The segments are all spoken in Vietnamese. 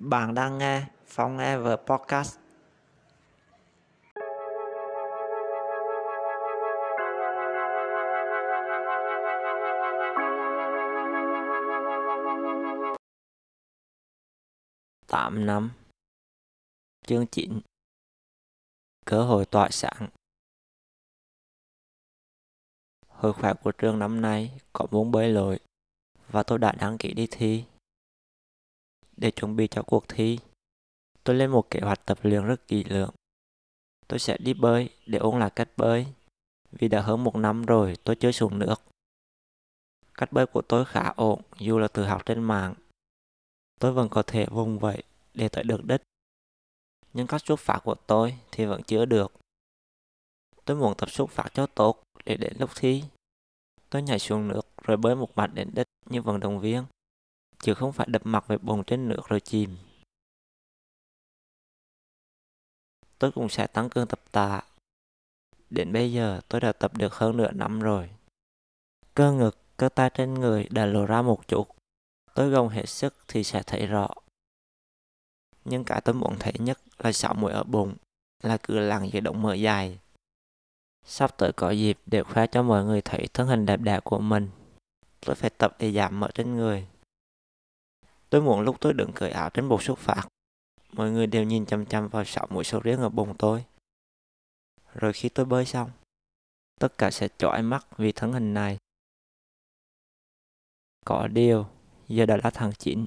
Bạn đang nghe Phong Ever Podcast. Tạm năm, chương 9, cơ hội tỏa sáng. Hội khỏe của trường năm nay có môn bơi lội và tôi đã đăng ký đi thi. Để chuẩn bị cho cuộc thi, tôi lên một kế hoạch tập luyện rất kỹ lưỡng. Tôi sẽ đi bơi để ôn lại cách bơi, vì đã hơn một năm rồi tôi chưa xuống nước. Cách bơi của tôi khá ổn dù là tự học trên mạng. Tôi vẫn có thể vùng vẫy để tới được đích, nhưng các xuất phát của tôi thì vẫn chưa được. Tôi muốn tập xuất phát cho tốt để đến lúc thi. Tôi nhảy xuống nước rồi bơi một mạch đến đích như vận động viên, chứ không phải đập mặt về bồn trên nước rồi chìm. Tôi cũng sẽ tăng cường tập tạ. Đến bây giờ tôi đã tập được hơn nửa năm rồi. Cơ ngực, cơ tay trên người đã lộ ra một chút. Tôi gồng hết sức thì sẽ thấy rõ. Nhưng cái tôi muốn thấy nhất là sẹo mũi ở bụng, là cửa lằn dưới động mỡ dài. Sắp tới có dịp để khoe cho mọi người thấy thân hình đẹp đẽ của mình. Tôi phải tập để giảm mỡ trên người. Tôi muốn lúc tôi đứng cởi áo trên bục xuất phát, mọi người đều nhìn chăm chăm vào sẹo mũi sầu riêng ở bụng tôi. Rồi khi tôi bơi xong, tất cả sẽ chói mắt vì thân hình này. Có điều, giờ đã là tháng 9.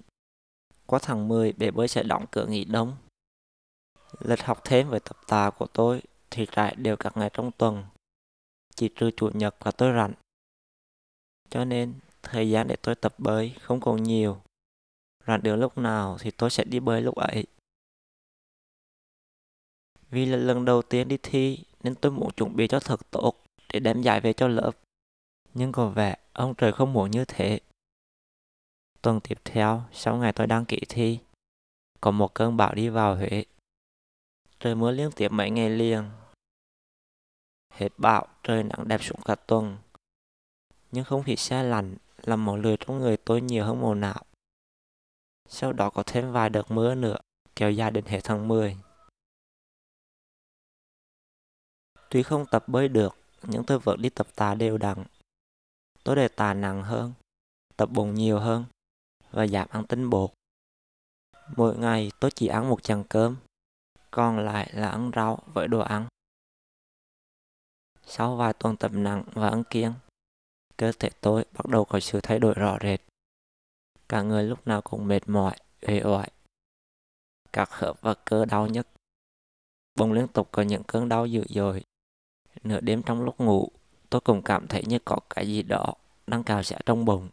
Qua tháng 10, bể bơi sẽ đóng cửa nghỉ đông. Lịch học thêm về tập tạ của tôi thì trải đều các ngày trong tuần, chỉ trừ chủ nhật là tôi rảnh. Cho nên, thời gian để tôi tập bơi không còn nhiều. Rảnh được lúc nào thì tôi sẽ đi bơi lúc ấy. Vì là lần đầu tiên đi thi nên tôi muốn chuẩn bị cho thật tốt để đem giải về cho lớp. Nhưng có vẻ ông trời không muốn như thế. Tuần tiếp theo, sau ngày tôi đăng ký thi, có một cơn bão đi vào Huế. Trời mưa liên tiếp mấy ngày liền. Hết bão, trời nắng đẹp xuống cả tuần. Nhưng không khí se lạnh làm mồ lười trong người tôi nhiều hơn mùa nào. Sau đó có thêm vài đợt mưa nữa, kéo dài đến hết tháng 10. Tuy không tập bơi được, nhưng tôi vẫn đi tập tạ đều đặn. Tôi để tạ nặng hơn, tập bụng nhiều hơn và giảm ăn tinh bột. Mỗi ngày tôi chỉ ăn một chén cơm, còn lại là ăn rau với đồ ăn. Sau vài tuần tập nặng và ăn kiêng, cơ thể tôi bắt đầu có sự thay đổi rõ rệt. Cả người lúc nào cũng mệt mỏi, uể oải. Các khớp và cơ đau nhức. Bỗng liên tục có những cơn đau dữ dội. Nửa đêm trong lúc ngủ, tôi cũng cảm thấy như có cái gì đó đang cào xé trong bụng.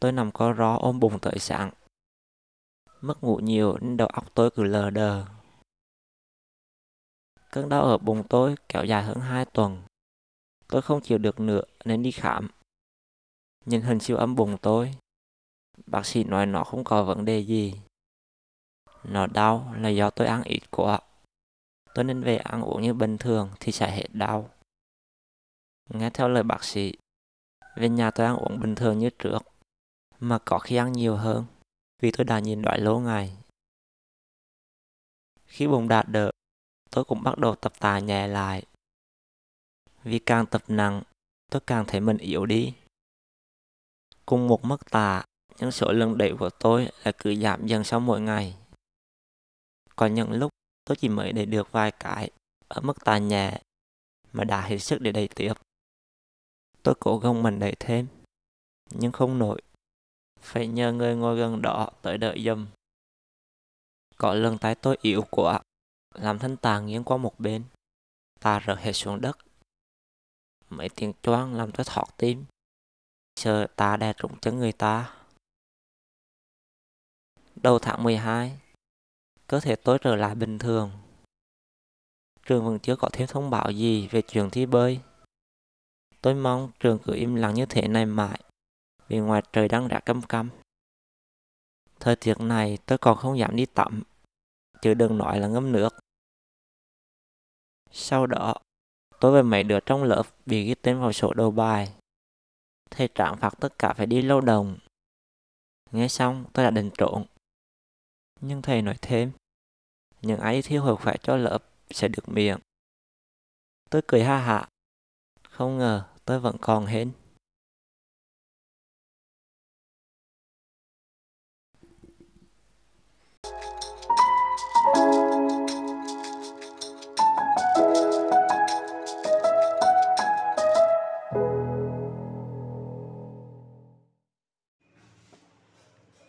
Tôi nằm co ro ôm bụng tới sáng. Mất ngủ nhiều nên đầu óc tôi cứ lờ đờ. Cơn đau ở bụng tôi kéo dài hơn 2 tuần. Tôi không chịu được nữa nên đi khám. Nhìn hình siêu âm bụng tôi, bác sĩ nói nó không có vấn đề gì. Nó đau là do tôi ăn ít quá. Tôi nên về ăn uống như bình thường thì sẽ hết đau. Nghe theo lời bác sĩ, về nhà tôi ăn uống bình thường như trước, mà có khi ăn nhiều hơn, vì tôi đã nhịn đói lâu ngày. Khi bụng đã đỡ, tôi cũng bắt đầu tập tạ nhẹ lại. Vì càng tập nặng, tôi càng thấy mình yếu đi. Cùng một mức tạ, nhưng số lần đẩy của tôi là cứ giảm dần sau mỗi ngày. Có những lúc tôi chỉ mới đẩy được vài cái ở mức tạ nhẹ mà đã hết sức để đẩy tiếp. Tôi cố gắng mình đẩy thêm nhưng không nổi, phải nhờ người ngồi gần đó tới đợi giùm. Có lần tay tôi yếu quá, làm thân tạ nghiêng qua một bên, tạ rớt hết xuống đất. Mấy tiếng choang làm tôi thót tim, sợ tạ đè trúng chân người ta. Đầu tháng 12, cơ thể tôi trở lại bình thường. Trường vẫn chưa có thêm thông báo gì về chuyện thi bơi. Tôi mong trường cứ im lặng như thế này mãi, vì ngoài trời đang rã căm căm. Thời tiết này tôi còn không dám đi tắm, chứ đừng nói là ngâm nước. Sau đó, tôi và mấy đứa trong lớp bị ghi tên vào sổ đầu bài. Thầy Trạng phạt tất cả phải đi lao động. Nghe xong tôi đã định trộn. Nhưng thầy nói thêm, những ai thiếu hậu khỏe cho lớp sẽ được miệng. Tôi cười ha hả, không ngờ tôi vẫn còn hên.